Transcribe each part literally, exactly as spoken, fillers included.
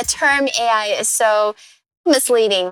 the term A I is so misleading.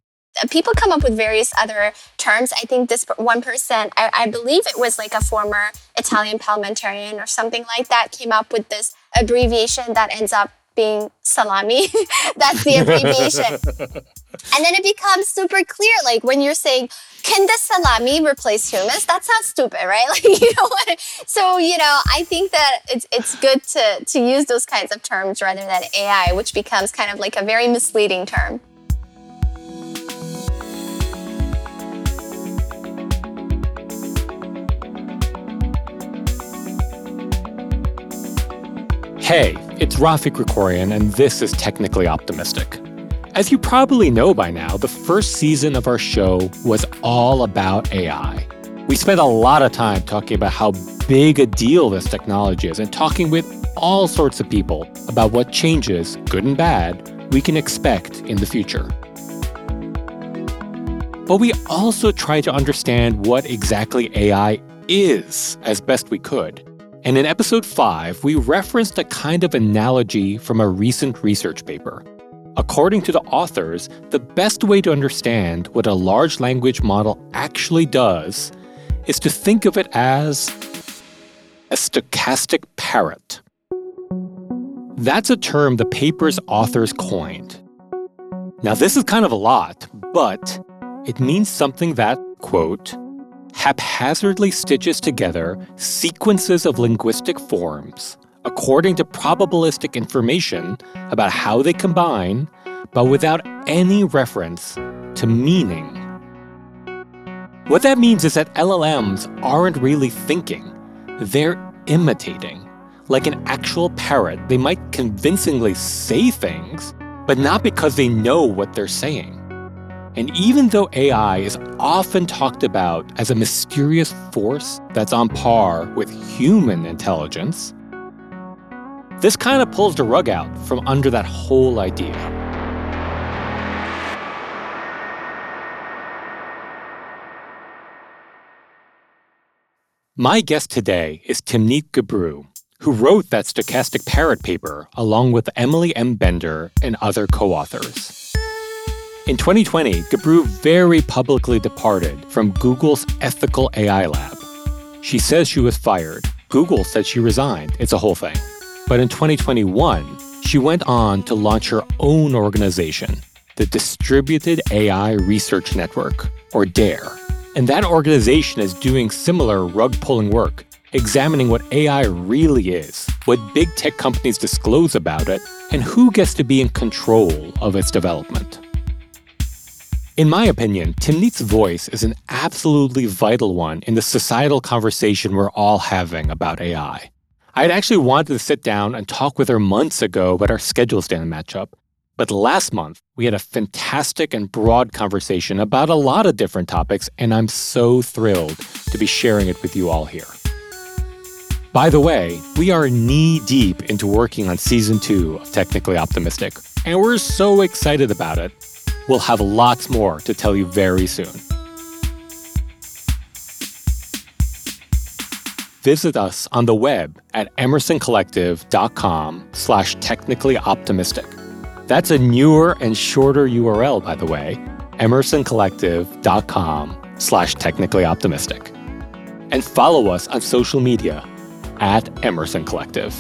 People come up with various other terms. I think this one person, I, I believe it was like a former Italian parliamentarian or something like that, came up with this abbreviation that ends up being salami. That's the abbreviation. And then it becomes super clear, like when you're saying, can the salami replace humans? That sounds stupid, right? Like, you know what? So, you know, I think that it's it's good to, to use those kinds of terms rather than A I, which becomes kind of like a very misleading term. Hey, it's Rafi Krikorian, and this is Technically Optimistic. As you probably know by now, the first season of our show was all about A I. We spent a lot of time talking about how big a deal this technology is and talking with all sorts of people about what changes, good and bad, we can expect in the future. But we also tried to understand what exactly A I is as best we could. And in episode five, we referenced a kind of analogy from a recent research paper. According to the authors, the best way to understand what a large language model actually does is to think of it as a stochastic parrot. That's a term the paper's authors coined. Now, this is kind of a lot, but it means something that, quote, haphazardly stitches together sequences of linguistic forms according to probabilistic information about how they combine, but without any reference to meaning. What that means is that L L Ms aren't really thinking, they're imitating. Like an actual parrot, they might convincingly say things, but not because they know what they're saying. And even though A I is often talked about as a mysterious force that's on par with human intelligence, this kind of pulls the rug out from under that whole idea. My guest today is Timnit Gebru, who wrote that stochastic parrot paper along with Emily M. Bender and other co-authors. In twenty twenty, Gebru very publicly departed from Google's ethical A I lab. She says she was fired. Google said she resigned. It's a whole thing. But in twenty twenty-one, she went on to launch her own organization, the Distributed A I Research Network, or DARE. And that organization is doing similar rug-pulling work, examining what A I really is, what big tech companies disclose about it, and who gets to be in control of its development. In my opinion, Timnit's voice is an absolutely vital one in the societal conversation we're all having about A I. I had actually wanted to sit down and talk with her months ago, but our schedules didn't match up. But last month, we had a fantastic and broad conversation about a lot of different topics, and I'm so thrilled to be sharing it with you all here. By the way, we are knee-deep into working on Season two of Technically Optimistic, and we're so excited about it. We'll have lots more to tell you very soon. Visit us on the web at emersoncollective.com slash technicallyoptimistic. That's a newer and shorter U R L, by the way, emersoncollective.com slash technicallyoptimistic. And follow us on social media at Emerson Collective.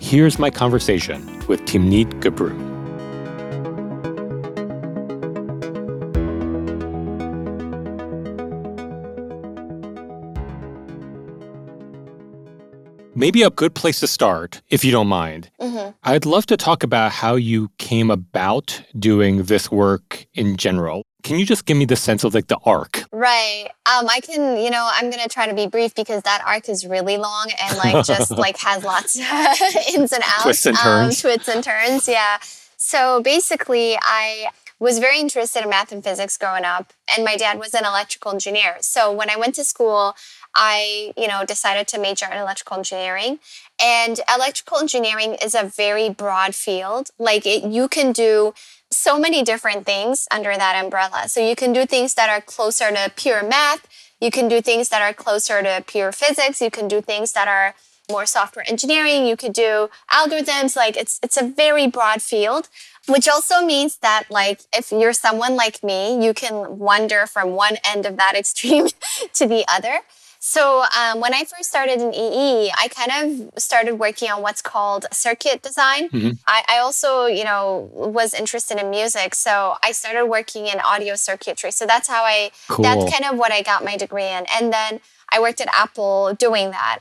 Here's my conversation with Timnit Gebru. Maybe a good place to start, if you don't mind. Mm-hmm. I'd love to talk about how you came about doing this work in general. Can you just give me the sense of like the arc? Right. Um, I can, you know, I'm going to try to be brief because that arc is really long and like just like has lots of ins and outs. Twists and turns. Um, twists and turns, yeah. So basically, I was very interested in math and physics growing up. And my dad was an electrical engineer. So when I went to school, I, you know, decided to major in electrical engineering. And electrical engineering is a very broad field. Like it, you can do so many different things under that umbrella. So you can do things that are closer to pure math. You can do things that are closer to pure physics. You can do things that are more software engineering, you could do algorithms, like it's it's a very broad field, which also means that like if you're someone like me, you can wander from one end of that extreme to the other. So um, when I first started in E E, I kind of started working on what's called circuit design. Mm-hmm. I, I also, you know, was interested in music. So I started working in audio circuitry. So that's how I, cool. that's kind of what I got my degree in. And then I worked at Apple doing that.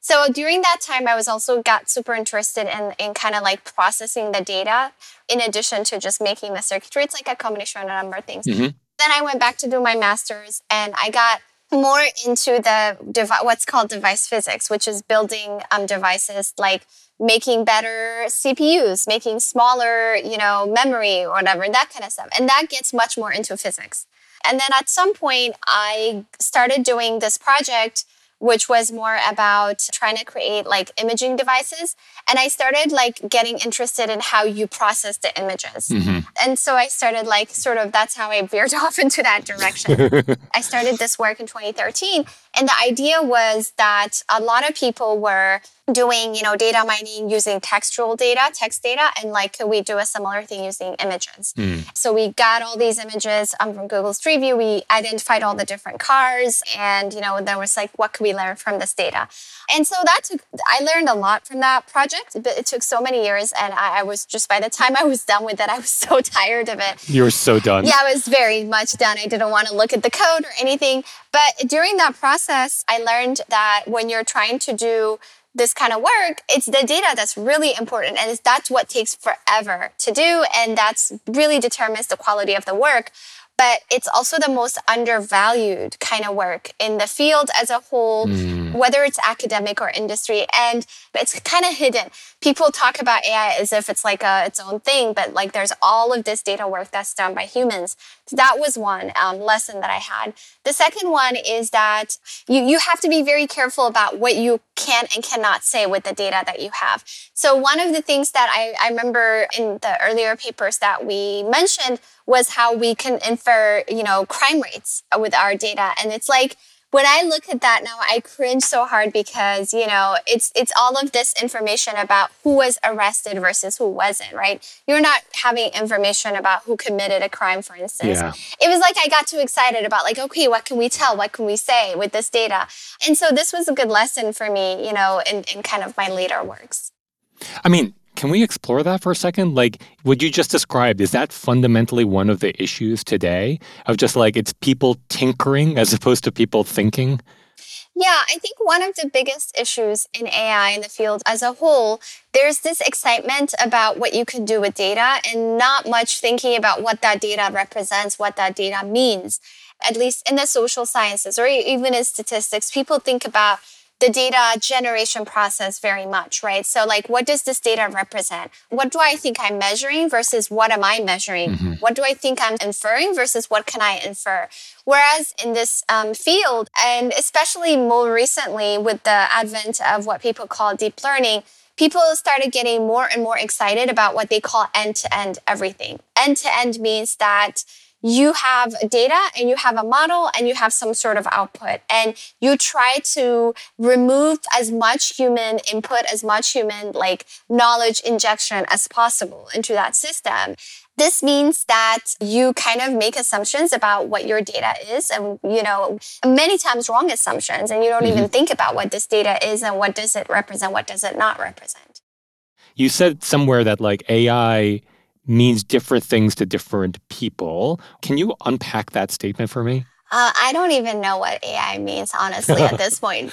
So during that time, I was also got super interested in, in kind of like processing the data in addition to just making the circuitry. It's like a combination of a number of things. Mm-hmm. Then I went back to do my master's and I got more into the devi- what's called device physics, which is building um, devices, like making better C P Us, making smaller, you know, memory or whatever, that kind of stuff. And that gets much more into physics. And then at some point, I started doing this project, which was more about trying to create like imaging devices. And I started like getting interested in how you process the images. Mm-hmm. And so I started like sort of, that's how I veered off into that direction. I started this work in twenty thirteen. And the idea was that a lot of people were doing, you know, data mining using textual data, text data, and like, could we do a similar thing using images? Mm. So we got all these images um, from Google Street View. We identified all the different cars and, you know, there was like, what could we learn from this data? And so that took, I learned a lot from that project, but it took so many years. And I, I was just, by the time I was done with it, I was so tired of it. You were so done. Yeah, I was very much done. I didn't want to look at the code or anything. But during that process, I learned that when you're trying to do this kind of work, it's the data that's really important. And it's, that's what takes forever to do. And that's really determines the quality of the work. But it's also the most undervalued kind of work in the field as a whole, mm. whether it's academic or industry. And it's kind of hidden. People talk about A I as if it's like a, its own thing, but like there's all of this data work that's done by humans. So that was one um, lesson that I had. The second one is that you, you have to be very careful about what you can and cannot say with the data that you have. So one of the things that I, I remember in the earlier papers that we mentioned was how we can infer, you know, crime rates with our data. And it's like, when I look at that now, I cringe so hard because, you know, it's it's all of this information about who was arrested versus who wasn't, right? You're not having information about who committed a crime, for instance. Yeah. It was like I got too excited about like, okay, what can we tell? What can we say with this data? And so this was a good lesson for me, you know, in, in kind of my later works. I mean, can we explore that for a second? Like, what you just described, is that fundamentally one of the issues today of just like it's people tinkering as opposed to people thinking? Yeah, I think one of the biggest issues in A I in the field as a whole, there's this excitement about what you can do with data and not much thinking about what that data represents, what that data means. At least in the social sciences or even in statistics, people think about the data generation process very much, right? So like, what does this data represent? What do I think I'm measuring versus what am I measuring? Mm-hmm. What do I think I'm inferring versus what can I infer? Whereas in this um, field, and especially more recently with the advent of what people call deep learning, people started getting more and more excited about what they call end-to-end everything. End-to-end means that you have data and you have a model and you have some sort of output. And you try to remove as much human input, as much human like knowledge injection as possible into that system. This means that you kind of make assumptions about what your data is and, you know, many times wrong assumptions. And you don't mm-hmm. even think about what this data is and what does it represent, what does it not represent. You said somewhere that like A I means different things to different people. Can you unpack that statement for me? Uh, I don't even know what A I means, honestly, at this point.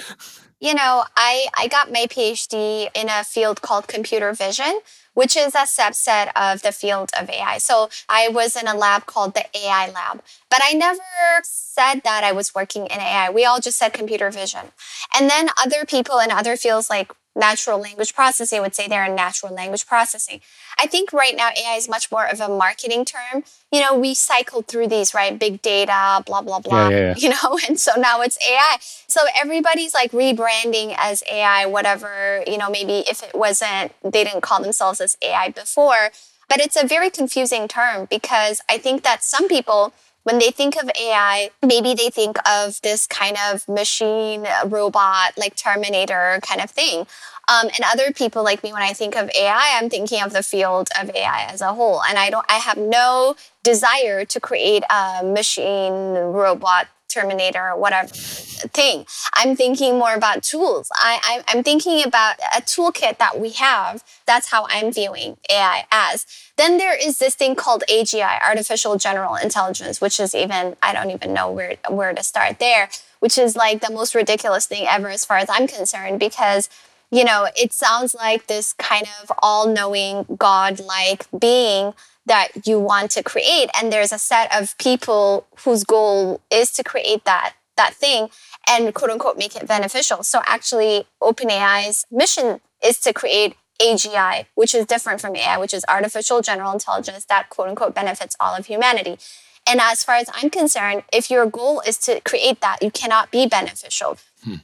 You know, I, I got my PhD in a field called computer vision, which is a subset of the field of A I. So I was in a lab called the A I lab, but I never said that I was working in A I. We all just said computer vision. And then other people in other fields like natural language processing would say they're in natural language processing. I think right now A I is much more of a marketing term. You know, we cycled through these, right? Big data, blah, blah, blah, yeah, yeah, yeah. you know, and so now it's A I. So everybody's like rebranding as A I, whatever, you know, maybe if it wasn't, they didn't call themselves as A I before, but it's a very confusing term because I think that some people When they think of A I, maybe they think of this kind of machine, robot, like Terminator kind of thing. Um, and other people like me, when I think of A I, I'm thinking of the field of A I as a whole. And I don't, I have no desire to create a machine, robot, Terminator, whatever thing. I'm thinking more about tools. I, I'm thinking about a toolkit that we have. That's how I'm viewing A I as. Then there is this thing called A G I, artificial general intelligence, which is even, I don't even know where, where to start there, which is like the most ridiculous thing ever as far as I'm concerned, because you know, it sounds like this kind of all-knowing, God-like being that you want to create. And there's a set of people whose goal is to create that, that thing and quote-unquote make it beneficial. So actually, OpenAI's mission is to create A G I, which is different from A I, which is artificial general intelligence that quote-unquote benefits all of humanity. And as far as I'm concerned, if your goal is to create that, you cannot be beneficial. Hmm.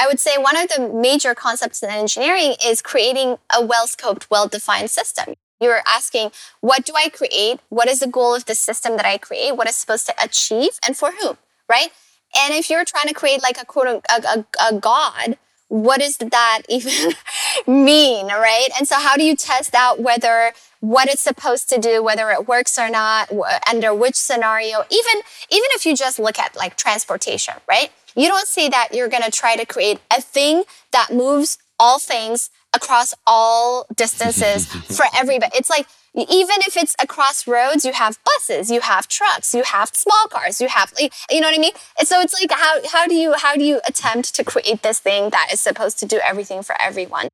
I would say one of the major concepts in engineering is creating a well-scoped, well-defined system. You're asking, what do I create? What is the goal of the system that I create? What is supposed to achieve and for whom, right? And if you're trying to create like a quote a, a, a god, what does that even mean, right? And so how do you test out whether what it's supposed to do, whether it works or not, under which scenario? Even, even if you just look at like transportation, right? You don't say that you're going to try to create a thing that moves all things across all distances for everybody. It's like, even if it's across roads, you have buses, you have trucks, you have small cars, you have, you know what I mean? And so it's like, how, how do you, how do you attempt to create this thing that is supposed to do everything for everyone?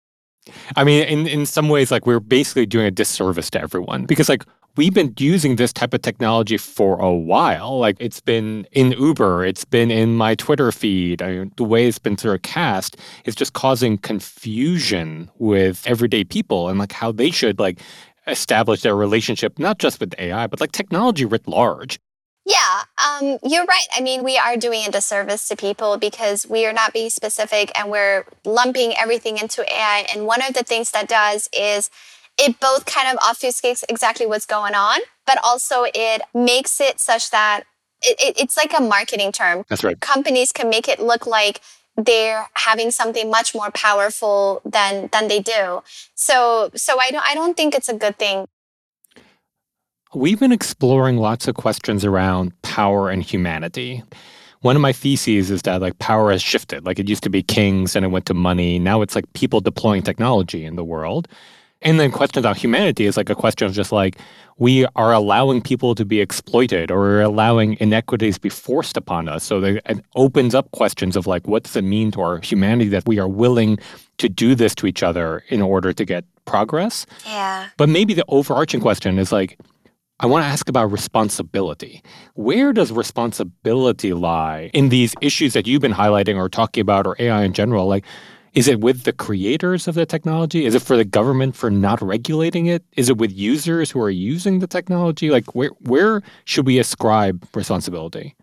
I mean, in, in some ways, like we're basically doing a disservice to everyone because like, we've been using this type of technology for a while. Like it's been in Uber, it's been in my Twitter feed. I mean, the way it's been sort of cast is just causing confusion with everyday people and like how they should like establish their relationship, not just with A I, but like technology writ large. Yeah, um, you're right. I mean, we are doing a disservice to people because we are not being specific and we're lumping everything into A I. And one of the things that does is it both kind of obfuscates exactly what's going on, but also it makes it such that it, it, it's like a marketing term. That's right. Companies can make it look like they're having something much more powerful than than they do. So, so I don't I don't think it's a good thing. We've been exploring lots of questions around power and humanity. One of my theses is that like power has shifted. Like it used to be kings, and it went to money. Now it's like people deploying technology in the world. And then questions about humanity is like a question of just like, we are allowing people to be exploited or we're allowing inequities to be forced upon us. So that it opens up questions of like, what does it mean to our humanity that we are willing to do this to each other in order to get progress? Yeah. But maybe the overarching question is like, I want to ask about responsibility. Where does responsibility lie in these issues that you've been highlighting or talking about or A I in general? Like, is it with the creators of the technology? Is it for the government for not regulating it? Is it with users who are using the technology? Like, where where should we ascribe responsibility?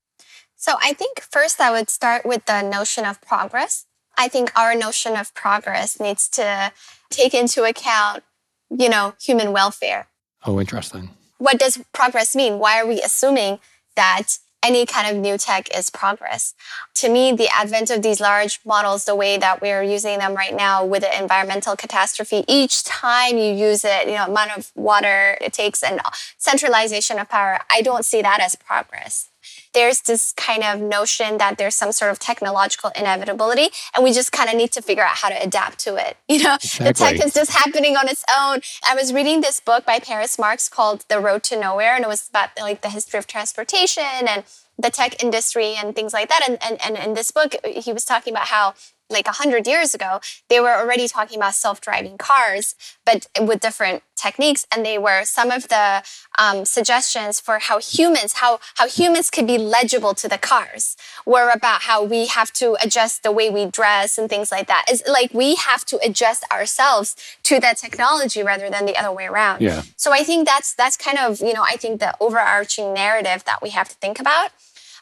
So I think first I would start with the notion of progress. I think our notion of progress needs to take into account, you know, human welfare. Oh, interesting. What does progress mean? Why are we assuming that any kind of new tech is progress? To me, the advent of these large models, the way that we're using them right now with the environmental catastrophe, each time you use it, you know, amount of water it takes and centralization of power, I don't see that as progress. There's this kind of notion that there's some sort of technological inevitability and we just kind of need to figure out how to adapt to it. You know, exactly. The tech is just happening on its own. I was reading this book by Paris Marx called The Road to Nowhere, and it was about like the history of transportation and the tech industry and things like that. And, and, and in this book, he was talking about how like one hundred years ago, they were already talking about self-driving cars, but with different techniques. And they were some of the um, suggestions for how humans, how, how humans could be legible to the cars were about how we have to adjust the way we dress and things like that. It's like we have to adjust ourselves to that technology rather than the other way around. Yeah. So I think that's, that's kind of, you know, I think the overarching narrative that we have to think about.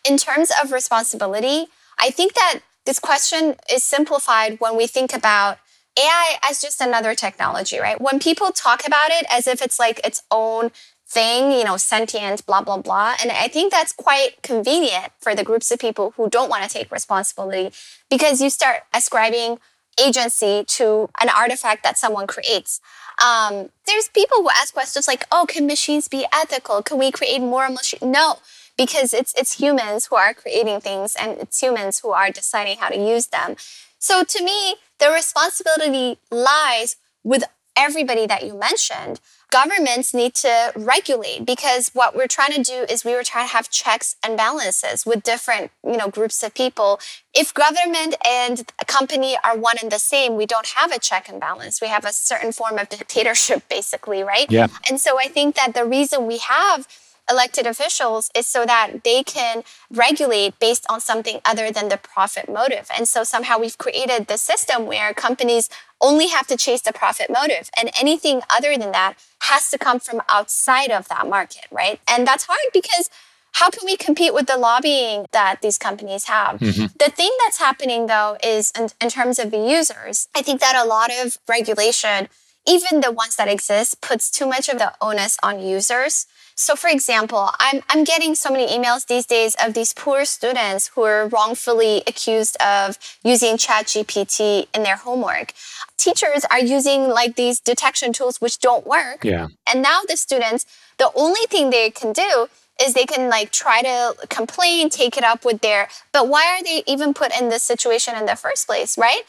In terms of responsibility, I think that this question is simplified when we think about A I as just another technology, right? When people talk about it as if it's like its own thing, you know, sentient, blah, blah, blah. And I think that's quite convenient for the groups of people who don't want to take responsibility, because you start ascribing agency to an artifact that someone creates. Um, there's people who ask questions like, oh, can machines be ethical? Can we create more machines? No, because it's it's humans who are creating things and it's humans who are deciding how to use them. So to me, the responsibility lies with everybody that you mentioned. Governments need to regulate, because what we're trying to do is we were trying to have checks and balances with different, you know, groups of people. If government and a company are one and the same, we don't have a check and balance. We have a certain form of dictatorship, basically, right? Yeah. And so I think that the reason we have elected officials is so that they can regulate based on something other than the profit motive. And so somehow we've created this system where companies only have to chase the profit motive, and anything other than that has to come from outside of that market, right? And that's hard, because how can we compete with the lobbying that these companies have? Mm-hmm. The thing that's happening, though, is in, in terms of the users, I think that a lot of regulation, even the ones that exist, puts too much of the onus on users. So for example, I'm I'm getting so many emails these days of these poor students who are wrongfully accused of using Chat G P T in their homework. Teachers are using like these detection tools which don't work. Yeah. And now the students, the only thing they can do is they can like try to complain, take it up with their, but why are they even put in this situation in the first place, right?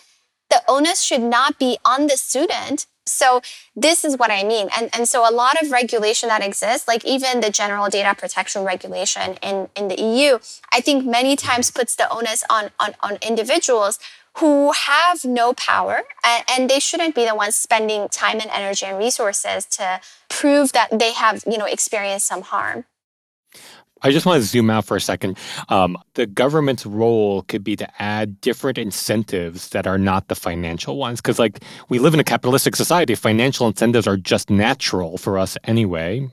The onus should not be on the student. So this is what I mean. And and so a lot of regulation that exists, like even the general data protection regulation in, in the E U, I think many times puts the onus on, on, on individuals who have no power, and, and they shouldn't be the ones spending time and energy and resources to prove that they have, you know, experienced some harm. I just want to zoom out for a second. Um, the government's role could be to add different incentives that are not the financial ones. Because like we live in a capitalistic society, financial incentives are just natural for us anyway.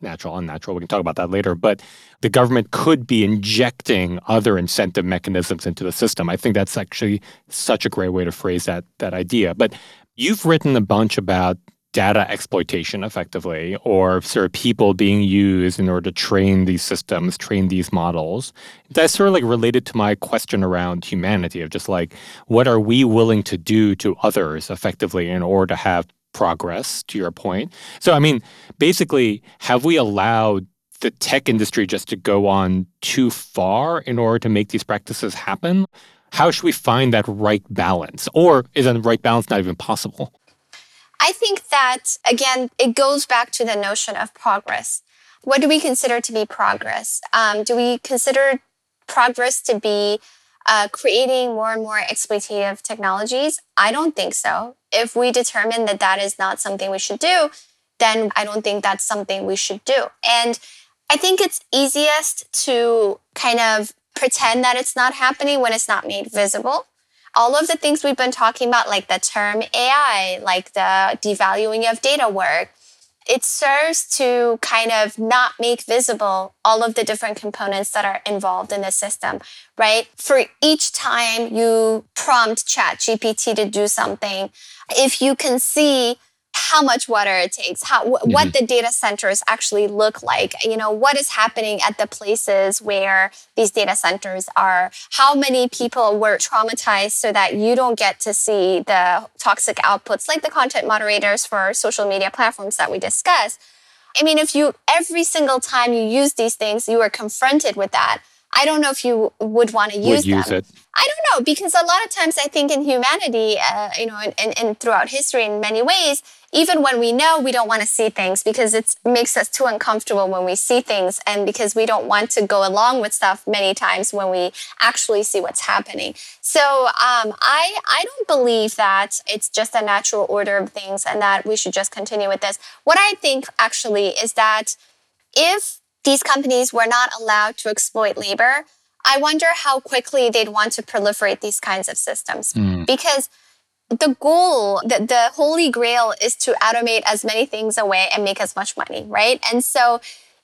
Natural, unnatural, we can talk about that later. But the government could be injecting other incentive mechanisms into the system. I think that's actually such a great way to phrase that that idea. But you've written a bunch about data exploitation effectively, or sort of people being used in order to train these systems, train these models. That's sort of like related to my question around humanity of just like, what are we willing to do to others effectively in order to have progress, to your point? So, I mean, basically, have we allowed the tech industry just to go on too far in order to make these practices happen? How should we find that right balance? Or is that right balance not even possible? I think that, again, it goes back to the notion of progress. What do we consider to be progress? Um, do we consider progress to be uh, creating more and more exploitative technologies? I don't think so. If we determine that that is not something we should do, then I don't think that's something we should do. And I think it's easiest to kind of pretend that it's not happening when it's not made visible. All of the things we've been talking about, like the term A I, like the devaluing of data work, it serves to kind of not make visible all of the different components that are involved in the system, right? For each time you prompt Chat G P T to do something, if you can see how much water it takes, how, wh- mm-hmm. what the data centers actually look like, you know, what is happening at the places where these data centers are, how many people were traumatized so that you don't get to see the toxic outputs, like the content moderators for social media platforms that we discussed. I mean, if you, every single time you use these things, you are confronted with that. I don't know if you would want to use, would use them. It. I don't know, because a lot of times I think in humanity, uh, you know, and, and, and throughout history in many ways, even when we know, we don't want to see things because it makes us too uncomfortable when we see things, and because we don't want to go along with stuff many times when we actually see what's happening. So um, I I don't believe that it's just a natural order of things and that we should just continue with this. What I think actually is that if these companies were not allowed to exploit labor, I wonder how quickly they'd want to proliferate these kinds of systems. Mm. Because the goal, the, the holy grail is to automate as many things away and make as much money, right? And so,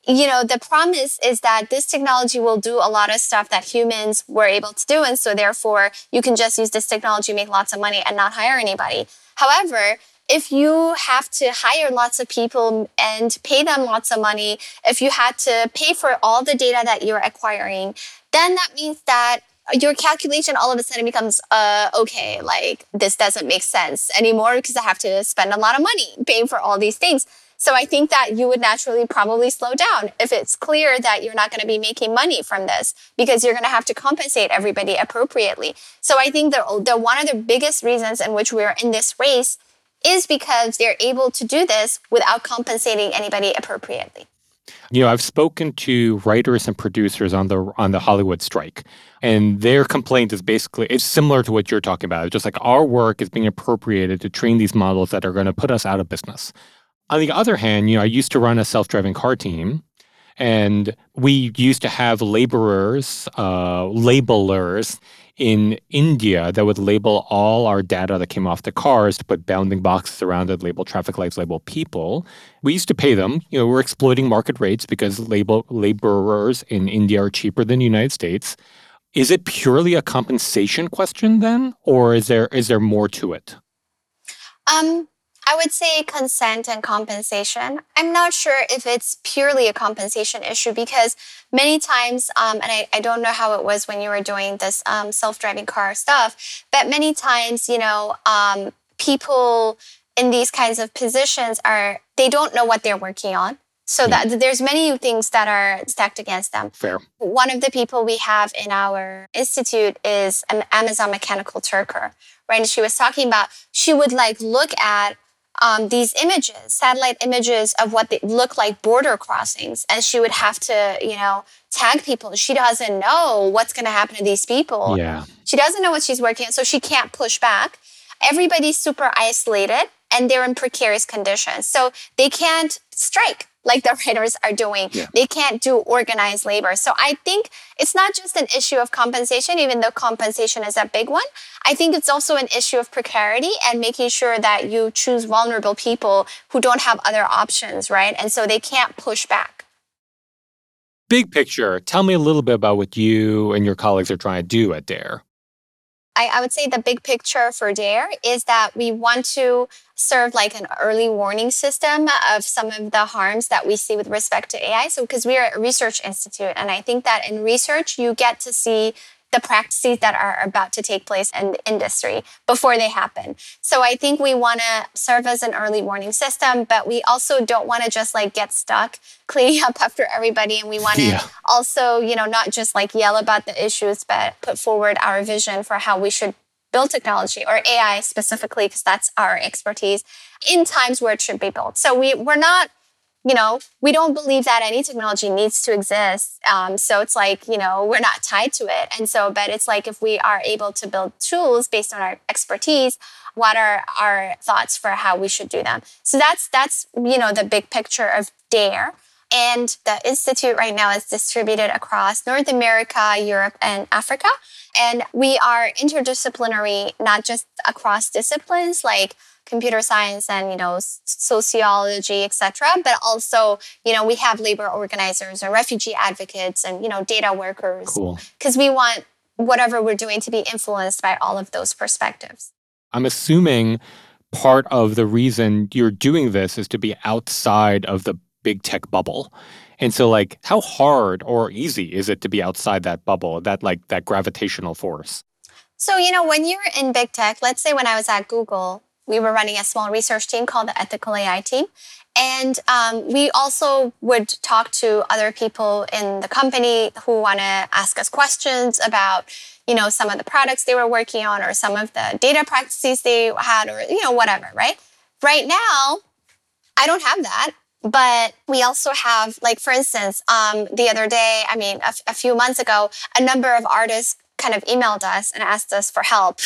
you know, the promise is that this technology will do a lot of stuff that humans were able to do. And so therefore, you can just use this technology, make lots of money and not hire anybody. However, if you have to hire lots of people and pay them lots of money, if you had to pay for all the data that you're acquiring, then that means that your calculation all of a sudden becomes, uh, okay, like this doesn't make sense anymore because I have to spend a lot of money paying for all these things. So I think that you would naturally probably slow down if it's clear that you're not going to be making money from this because you're going to have to compensate everybody appropriately. So I think the, the one of the biggest reasons in which we're in this race is because they're able to do this without compensating anybody appropriately. You know, I've spoken to writers and producers on the on the Hollywood strike, and their complaint is basically, it's similar to what you're talking about. It's just like our work is being appropriated to train these models that are going to put us out of business. On the other hand, you know, I used to run a self-driving car team, and we used to have laborers, uh, labelers in India that would label all our data that came off the cars to put bounding boxes around it, label traffic lights, label people. We used to pay them. You know, we're exploiting market rates because label, laborers in India are cheaper than the United States. Is it purely a compensation question then, or is there is there more to it? Um. I would say consent and compensation. I'm not sure if it's purely a compensation issue because many times, um, and I, I don't know how it was when you were doing this um, self-driving car stuff, but many times, you know, um, people in these kinds of positions are, they don't know what they're working on. So yeah. that there's many things that are stacked against them. Fair. One of the people we have in our institute is an Amazon Mechanical Turker, right? And she was talking about, she would like look at Um, these images, satellite images of what they look like border crossings. And she would have to, you know, tag people. She doesn't know what's going to happen to these people. Yeah. She doesn't know what she's working on, so she can't push back. Everybody's super isolated and they're in precarious conditions. So they can't strike like the writers are doing. Yeah. They can't do organized labor. So I think it's not just an issue of compensation, even though compensation is a big one. I think it's also an issue of precarity and making sure that you choose vulnerable people who don't have other options, right? And so they can't push back. Big picture, tell me a little bit about what you and your colleagues are trying to do at DARE. I, I would say the big picture for DARE is that we want to serve like an early warning system of some of the harms that we see with respect to A I. So because we are a research institute, and I think that in research, you get to see the practices that are about to take place in the industry before they happen. So I think we want to serve as an early warning system, but we also don't want to just like get stuck cleaning up after everybody. And we want to yeah. also, you know, not just like yell about the issues, but put forward our vision for how we should build technology or A I specifically, because that's our expertise in times where it should be built. So we, we're not You know, we don't believe that any technology needs to exist. Um, so it's like, you know, we're not tied to it. And so, but it's like if we are able to build tools based on our expertise, what are our thoughts for how we should do them? So that's, that's you know, the big picture of DARE. And the institute right now is distributed across North America, Europe, and Africa. And we are interdisciplinary, not just across disciplines like computer science and, you know, sociology, et cetera. But also, you know, we have labor organizers and refugee advocates and, you know, data workers. Cool. Because we want whatever we're doing to be influenced by all of those perspectives. I'm assuming part of the reason you're doing this is to be outside of the big tech bubble. And so, like, how hard or easy is it to be outside that bubble, that, like, that gravitational force? So, you know, when you're in big tech, let's say when I was at Google, we were running a small research team called the Ethical A I team. And um, we also would talk to other people in the company who want to ask us questions about, you know, some of the products they were working on or some of the data practices they had or, you know, whatever, right? Right now, I don't have that. But we also have, like, for instance, um, the other day, I mean, a, f- a few months ago, a number of artists kind of emailed us and asked us for help,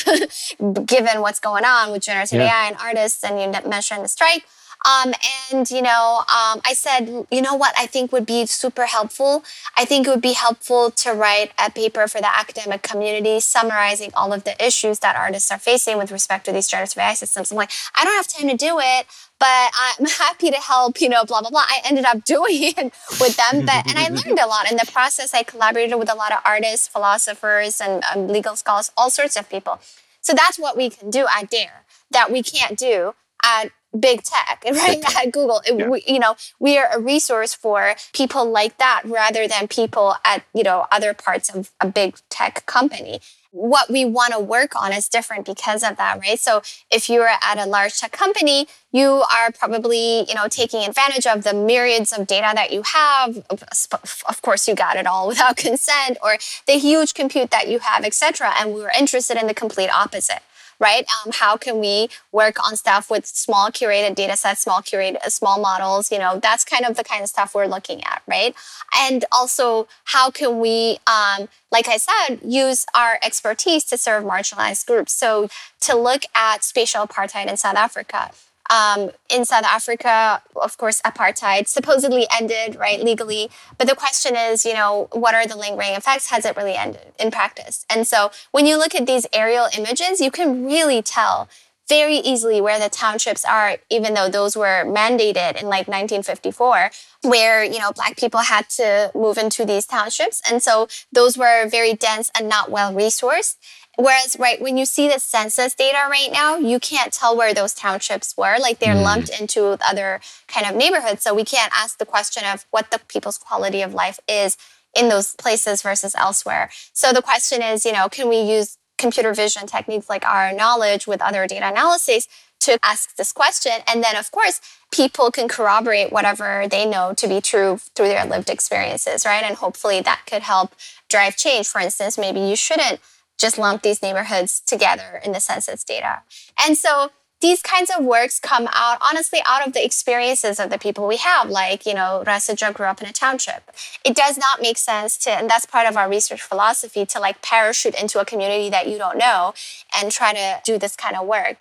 given what's going on with generative yeah. A I and artists, and you mentioned the strike. Um, and, you know, um, I said, you know what I think would be super helpful? I think it would be helpful to write a paper for the academic community summarizing all of the issues that artists are facing with respect to these generative A I systems. I'm like, I don't have time to do it, but I'm happy to help, you know, blah, blah, blah. I ended up doing it with them. But, and I learned a lot in the process. I collaborated with a lot of artists, philosophers, and um, legal scholars, all sorts of people. So that's what we can do at DARE that we can't do at big tech, right? At Google. It, yeah. we, you know, we are a resource for people like that rather than people at, you know, other parts of a big tech company. What we want to work on is different because of that, right? So if you're at a large tech company, you are probably, you know, taking advantage of the myriads of data that you have. Of course, you got it all without consent, or the huge compute that you have, et cetera. And we were interested in the complete opposite. Right? Um, how can we work on stuff with small curated data sets, small curated, small models? You know, that's kind of the kind of stuff we're looking at, right? And also, how can we, um, like I said, use our expertise to serve marginalized groups? So to look at spatial apartheid in South Africa. Um, in South Africa, of course, apartheid supposedly ended, right, legally. But the question is, you know, what are the lingering effects? Has it really ended in practice? And so when you look at these aerial images, you can really tell very easily where the townships are, even though those were mandated in like nineteen fifty-four, where, you know, Black people had to move into these townships. And so those were very dense and not well resourced. Whereas, right, when you see the census data right now, you can't tell where those townships were. Like, they're mm. lumped into other kind of neighborhoods. So we can't ask the question of what the people's quality of life is in those places versus elsewhere. So the question is, you know, can we use computer vision techniques like our knowledge with other data analyses to ask this question? And then, of course, people can corroborate whatever they know to be true through their lived experiences, right? And hopefully that could help drive change. For instance, maybe you shouldn't just lump these neighborhoods together in the census data. And so these kinds of works come out, honestly, out of the experiences of the people we have. Like, you know, Rasa Jo grew up in a township. It does not make sense to, and that's part of our research philosophy, to like parachute into a community that you don't know and try to do this kind of work.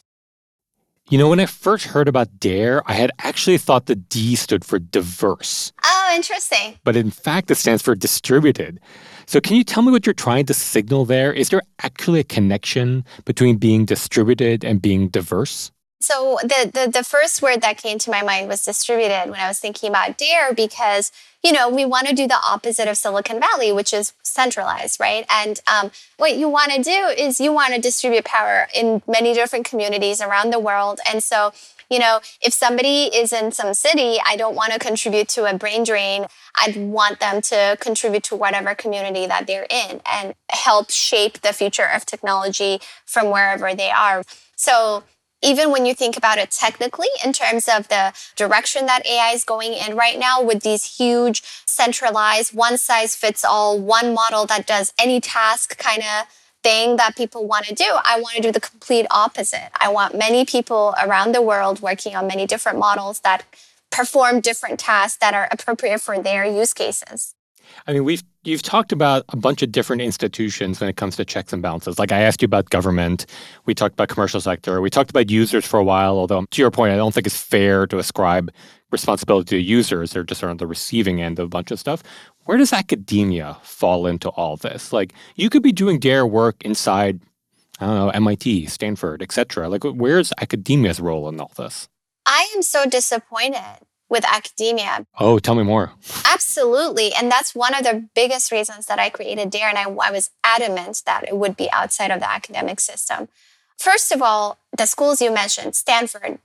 You know, when I first heard about DARE, I had actually thought the D stood for diverse. Oh, interesting. But in fact, it stands for distributed. So can you tell me what you're trying to signal there? Is there actually a connection between being distributed and being diverse? So the, the, the first word that came to my mind was distributed when I was thinking about DARE because, you know, we want to do the opposite of Silicon Valley, which is centralized, right? And um, what you want to do is you want to distribute power in many different communities around the world. And so, you know, if somebody is in some city, I don't want to contribute to a brain drain. I'd want them to contribute to whatever community that they're in and help shape the future of technology from wherever they are. So even when you think about it technically, in terms of the direction that A I is going in right now with these huge centralized, one-size-fits-all, one model that does any task kind of thing that people want to do, I want to do the complete opposite. I want many people around the world working on many different models that perform different tasks that are appropriate for their use cases. I mean, we've you've talked about a bunch of different institutions when it comes to checks and balances. Like I asked you about government. We talked about commercial sector. We talked about users for a while, although to your point, I don't think it's fair to ascribe responsibility to users. They're just on the receiving end of a bunch of stuff. Where does academia fall into all this? Like you could be doing DARE work inside, I don't know, M I T, Stanford, et cetera. Like where's academia's role in all this? I am so disappointed with academia. Oh, tell me more. Absolutely. And that's one of the biggest reasons that I created DARE. And I, I was adamant that it would be outside of the academic system. First of all, the schools you mentioned, Stanford,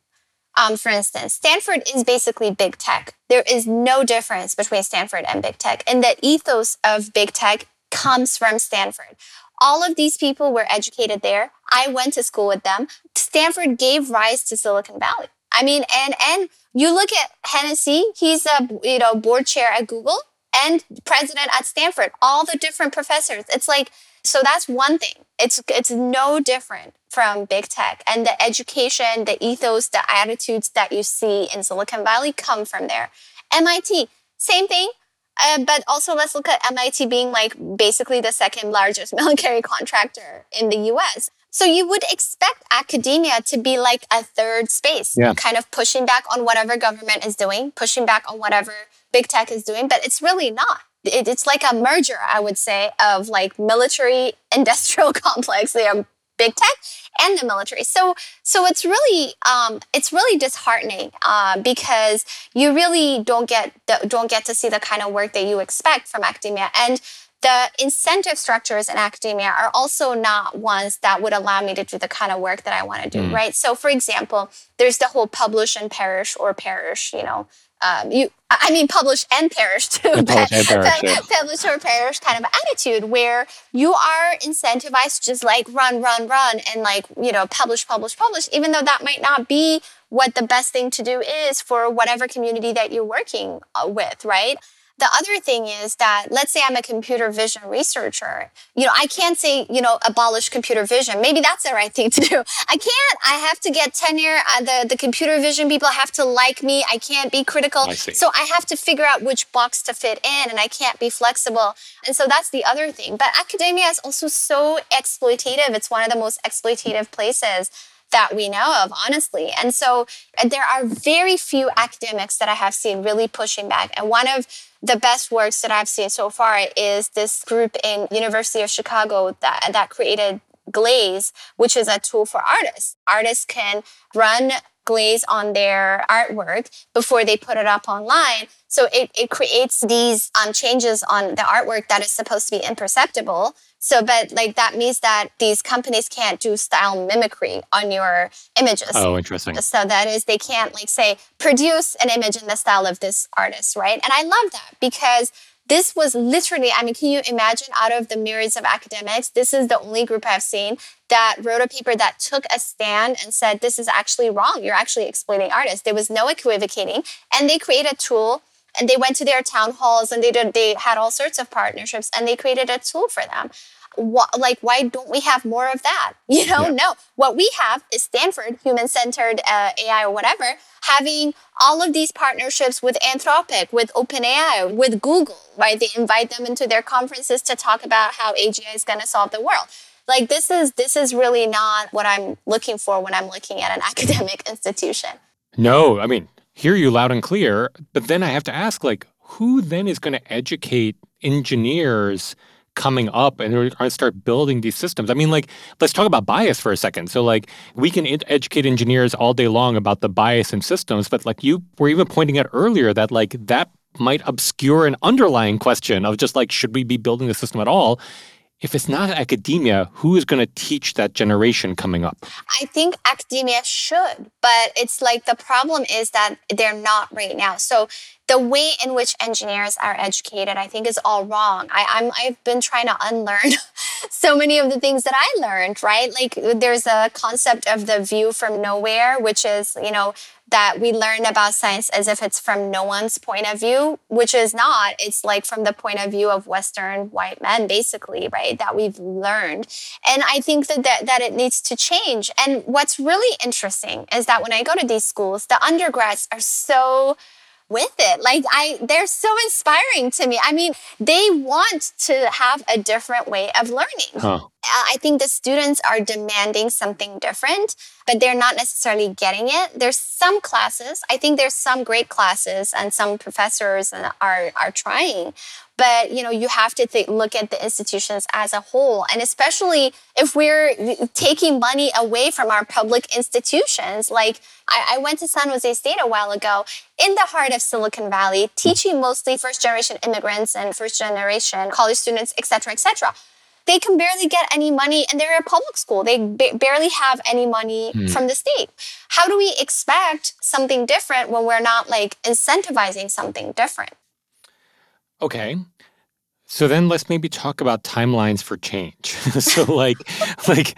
um, for instance, Stanford is basically big tech. There is no difference between Stanford and big tech. And the ethos of big tech comes from Stanford. All of these people were educated there. I went to school with them. Stanford gave rise to Silicon Valley. I mean, and and you look at Hennessy, he's a you know board chair at Google and president at Stanford, all the different professors. It's like, so that's one thing. It's it's no different from big tech. And the education, the ethos, the attitudes that you see in Silicon Valley come from there. M I T, same thing. Uh, but also let's look at M I T being like basically the second largest military contractor in the U S. So you would expect academia to be like a third space, yeah. kind of pushing back on whatever government is doing, pushing back on whatever big tech is doing, but it's really not. It, it's like a merger, I would say, of like military industrial complex, you know, big tech and the military. So, so it's really, um, it's really disheartening uh, because you really don't get the, don't get to see the kind of work that you expect from academia. And the incentive structures in academia are also not ones that would allow me to do the kind of work that I want to do, mm. right? So, for example, there's the whole publish and perish or perish, you know. Um, you, I mean, publish and perish too, and but publish, and perish, but yeah. publish or perish kind of attitude where you are incentivized to just like run, run, run and like, you know, publish, publish, publish, even though that might not be what the best thing to do is for whatever community that you're working with, right? The other thing is that, let's say I'm a computer vision researcher. You know, I can't say, you know, abolish computer vision. Maybe that's the right thing to do. I can't. I have to get tenure. Uh, the, the computer vision people have to like me. I can't be critical. I so I have to figure out which box to fit in, and I can't be flexible. And so that's the other thing. But academia is also so exploitative. It's one of the most exploitative places that we know of, honestly. And so there are very few academics that I have seen really pushing back. And one of the best works that I've seen so far is this group in University of Chicago that, that created Glaze, which is a tool for artists. Artists can run Glaze on their artwork before they put it up online. So it, it creates these um, changes on the artwork that is supposed to be imperceptible. So, but like that means that these companies can't do style mimicry on your images. Oh, interesting. So that is, they can't like say, produce an image in the style of this artist, right? And I love that because this was literally, I mean, can you imagine out of the myriads of academics, this is the only group I've seen that wrote a paper that took a stand and said, this is actually wrong. You're actually exploiting artists. There was no equivocating. And they created a tool. And they went to their town halls and they did, they had all sorts of partnerships and they created a tool for them. What, like, why don't we have more of that? You know, yeah. no. What we have is Stanford, human-centered uh, A I or whatever, having all of these partnerships with Anthropic, with OpenAI, with Google, right? They invite them into their conferences to talk about how A G I is going to solve the world. Like, this is this is really not what I'm looking for when I'm looking at an academic institution. No, I mean... hear you loud and clear, but then I have to ask, like, who then is going to educate engineers coming up and start building these systems? I mean, like, let's talk about bias for a second. So, like, we can ed- educate engineers all day long about the bias in systems, but like you were even pointing out earlier that, like, that might obscure an underlying question of just, like, should we be building the system at all? If it's not academia, who is going to teach that generation coming up? I think academia should, but it's like the problem is that they're not right now. So the way in which engineers are educated, I think, is all wrong. I, I'm, I've been trying to unlearn so many of the things that I learned, right? Like there's a concept of the view from nowhere, which is, you know, that we learn about science as if it's from no one's point of view, which is not. It's like from the point of view of Western white men, basically, right, that we've learned. And I think that, that, that it needs to change. And what's really interesting is that when I go to these schools, the undergrads are so... with it. Like I, they're so inspiring to me. I mean, they want to have a different way of learning. Huh. I think the students are demanding something different, but they're not necessarily getting it. There's some classes. I think there's some great classes and some professors are, are trying, but you know, you have to th- look at the institutions as a whole. And especially if we're taking money away from our public institutions, like I, I went to San Jose State a while ago in the heart of Silicon Valley, teaching mostly first generation immigrants and first generation college students, et cetera, et cetera. They can barely get any money and they're a public school. They ba- barely have any money mm. from the state. How do we expect something different when we're not like incentivizing something different? Okay. So then let's maybe talk about timelines for change. so like, like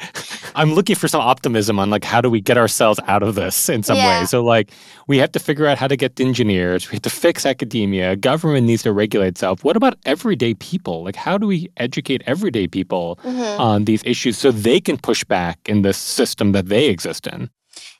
I'm looking for some optimism on like, how do we get ourselves out of this in some yeah. way? So like, we have to figure out how to get engineers. We have to fix academia. Government needs to regulate itself. What about everyday people? Like, how do we educate everyday people mm-hmm. on these issues so they can push back in this system that they exist in?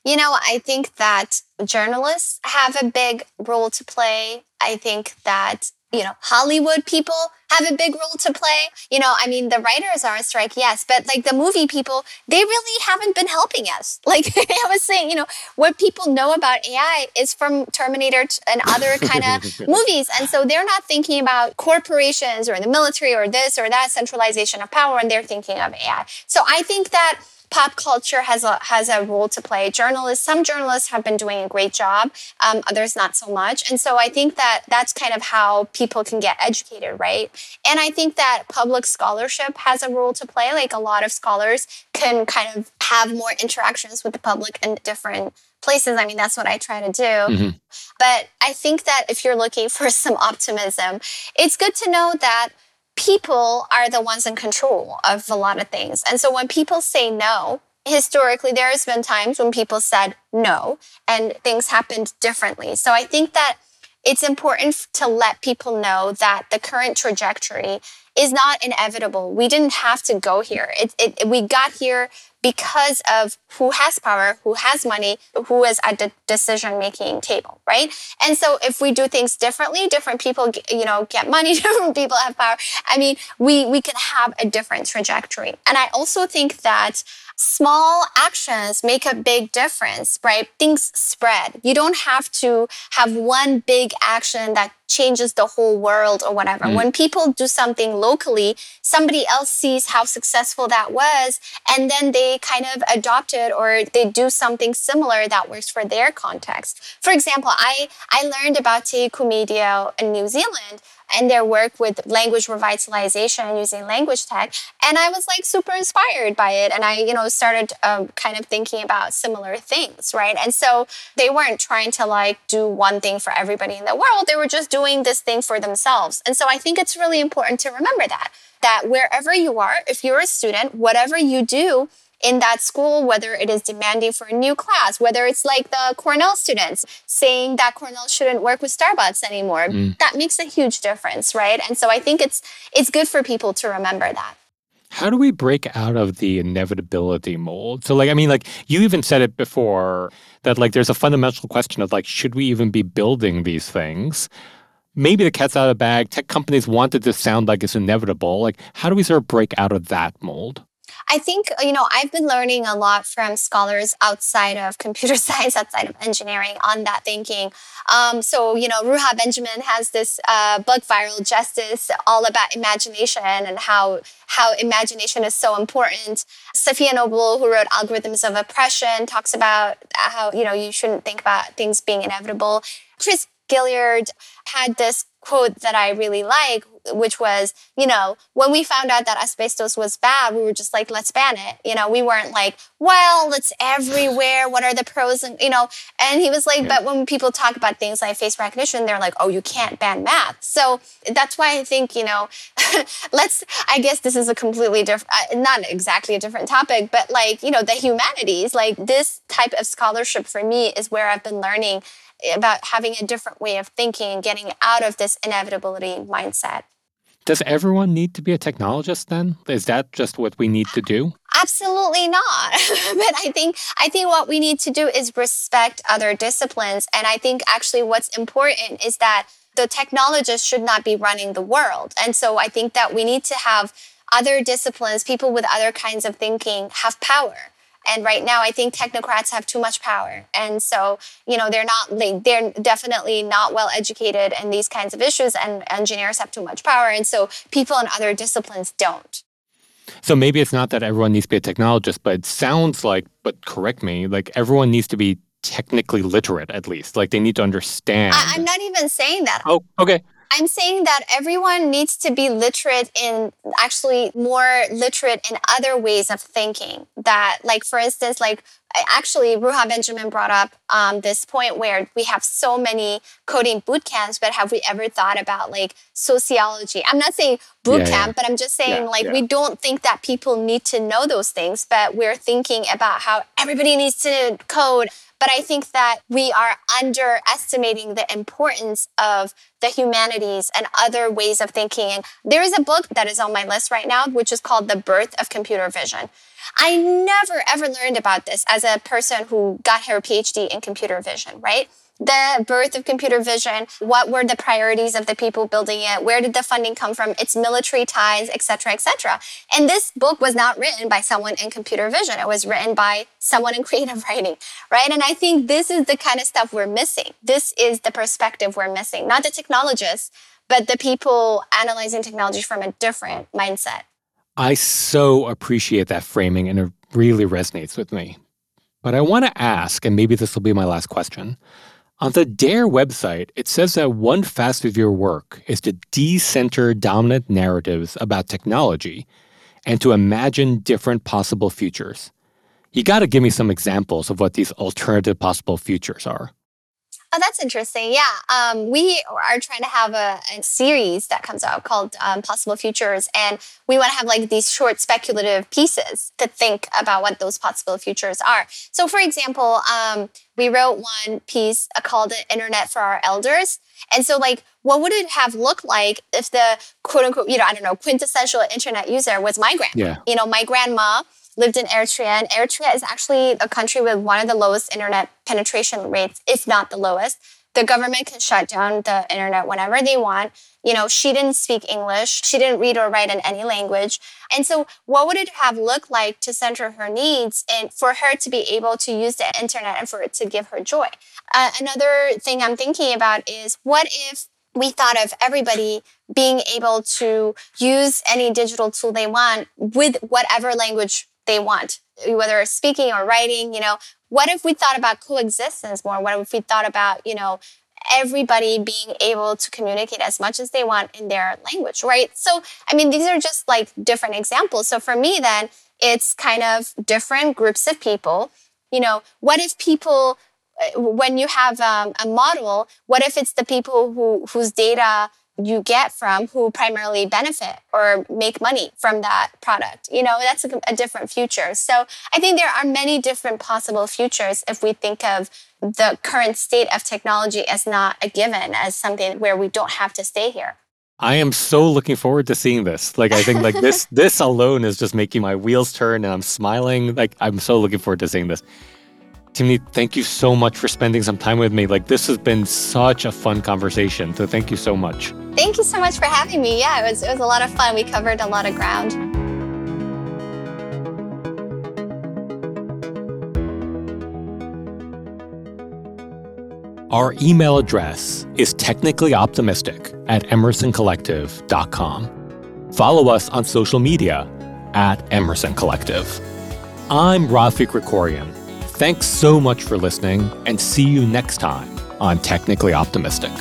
You know, I think that journalists have a big role to play. I think that you know, Hollywood people have a big role to play. You know, I mean, the writers are on strike, yes, but like the movie people, they really haven't been helping us. Like I was saying, you know, what people know about A I is from Terminator and other kind of movies. And so they're not thinking about corporations or the military or this or that centralization of power, and they're thinking of A I. So I think that pop culture has a, has a role to play. Journalists, some journalists have been doing a great job, um, others not so much. And so I think that that's kind of how people can get educated, right? And I think that public scholarship has a role to play. Like a lot of scholars can kind of have more interactions with the public in different places. I mean, that's what I try to do. Mm-hmm. But I think that if you're looking for some optimism, it's good to know that people are the ones in control of a lot of things. And so when people say no, historically, there has been times when people said no and things happened differently. So I think that it's important to let people know that the current trajectory is not inevitable. We didn't have to go here. It, it, we got here because of who has power, who has money, who is at the decision-making table, right? And so if we do things differently, different people, you know, get money, different people have power. I mean, we, we can have a different trajectory. And I also think that small actions make a big difference, right? Things spread. You don't have to have one big action that changes the whole world or whatever. Mm. When people do something locally, somebody else sees how successful that was, and then they kind of adopt it or they do something similar that works for their context. For example, I, I learned about Te Kōmedia in New Zealand and their work with language revitalization using language tech. And I was like super inspired by it. And I, you know, started um, kind of thinking about similar things, right? And so they weren't trying to like do one thing for everybody in the world. They were just doing this thing for themselves. And so I think it's really important to remember that, that wherever you are, if you're a student, whatever you do in that school, whether it is demanding for a new class, whether it's like the Cornell students saying that Cornell shouldn't work with Starbucks anymore, mm. that makes a huge difference, right? And so I think it's it's good for people to remember that. How do we break out of the inevitability mold? So like, I mean, like you even said it before that like there's a fundamental question of like, should we even be building these things? Maybe the cat's out of the bag. Tech companies wanted to sound like it's inevitable. Like, how do we sort of break out of that mold? I think, you know, I've been learning a lot from scholars outside of computer science, outside of engineering on that thinking. Um, so, you know, Ruha Benjamin has this uh, book, Viral Justice, all about imagination and how how imagination is so important. Sophia Noble, who wrote Algorithms of Oppression, talks about how, you know, you shouldn't think about things being inevitable. Chris Gilliard had this quote that I really like, which was, you know, when we found out that asbestos was bad, we were just like, let's ban it. You know, we weren't like, well, it's everywhere. What are the pros? And, you know, and he was like, yeah. But when people talk about things like face recognition, they're like, oh, you can't ban math. So that's why I think, you know, let's, I guess this is a completely different, uh, not exactly a different topic, but like, you know, the humanities, like this type of scholarship for me is where I've been learning about having a different way of thinking and getting out of this inevitability mindset. Does everyone need to be a technologist then? Is that just what we need to do? Absolutely not. But I think I think what we need to do is respect other disciplines. And I think actually what's important is that the technologist should not be running the world. And so I think that we need to have other disciplines, people with other kinds of thinking have power. And right now, I think technocrats have too much power. And so, you know, they're not, they're definitely not well educated in these kinds of issues, and engineers have too much power. And so people in other disciplines don't. So maybe it's not that everyone needs to be a technologist, but it sounds like, but correct me, like everyone needs to be technically literate at least. Like they need to understand. I, I'm not even saying that. Oh, okay. I'm saying that everyone needs to be literate in actually more literate in other ways of thinking that like, for instance, like actually Ruha Benjamin brought up um, this point where we have so many coding boot camps, but have we ever thought about like sociology? I'm not saying boot yeah, camp, yeah. but I'm just saying yeah, like yeah. we don't think that people need to know those things, but we're thinking about how everybody needs to code. But I think that we are underestimating the importance of the humanities and other ways of thinking. And there is a book that is on my list right now, which is called The Birth of Computer Vision. I never, ever learned about this as a person who got her PhD in computer vision, right? The birth of computer vision, what were the priorities of the people building it? Where did the funding come from? Its military ties, et cetera, et cetera. And this book was not written by someone in computer vision. It was written by someone in creative writing, right? And I think this is the kind of stuff we're missing. This is the perspective we're missing, not the technologists, but the people analyzing technology from a different mindset. I so appreciate that framing, and it really resonates with me. But I want to ask, and maybe this will be my last question, on the D A R E website, it says that one facet of your work is to de-center dominant narratives about technology and to imagine different possible futures. You got to give me some examples of what these alternative possible futures are. Oh, that's interesting. Yeah. Um, we are trying to have a, a series that comes out called um, Possible Futures. And we want to have like these short speculative pieces to think about what those possible futures are. So, for example, um, we wrote one piece called The Internet for Our Elders. And so, like, what would it have looked like if the quote unquote, you know, I don't know, quintessential internet user was my grandma? Yeah. You know, my grandma lived in Eritrea, and Eritrea is actually a country with one of the lowest internet penetration rates, if not the lowest. The government can shut down the internet whenever they want. You know, she didn't speak English. She didn't read or write in any language. And so what would it have looked like to center her needs and for her to be able to use the internet and for it to give her joy? Uh, another thing I'm thinking about is, what if we thought of everybody being able to use any digital tool they want with whatever language they want, whether it's speaking or writing? You know, what if we thought about coexistence more? What if we thought about, you know, everybody being able to communicate as much as they want in their language, right? So, I mean, these are just like different examples. So for me, then, it's kind of different groups of people. You know, what if people, when you have um, a model, what if it's the people who whose data you get from who primarily benefit or make money from that product? You know, that's a, a different future. So I think there are many different possible futures if we think of the current state of technology as not a given, as something where we don't have to stay here. I am so looking forward to seeing this. Like, I think like this, this alone is just making my wheels turn, and I'm smiling. Like, I'm so looking forward to seeing this. Timnit, thank you so much for spending some time with me. Like, this has been such a fun conversation. So thank you so much. Thank you so much for having me. Yeah, it was, it was a lot of fun. We covered a lot of ground. Our email address is technicallyoptimistic at emerson collective dot com. Follow us on social media at Emerson Collective. I'm Rafi Krikorian. Thanks so much for listening, and see you next time on Technically Optimistic.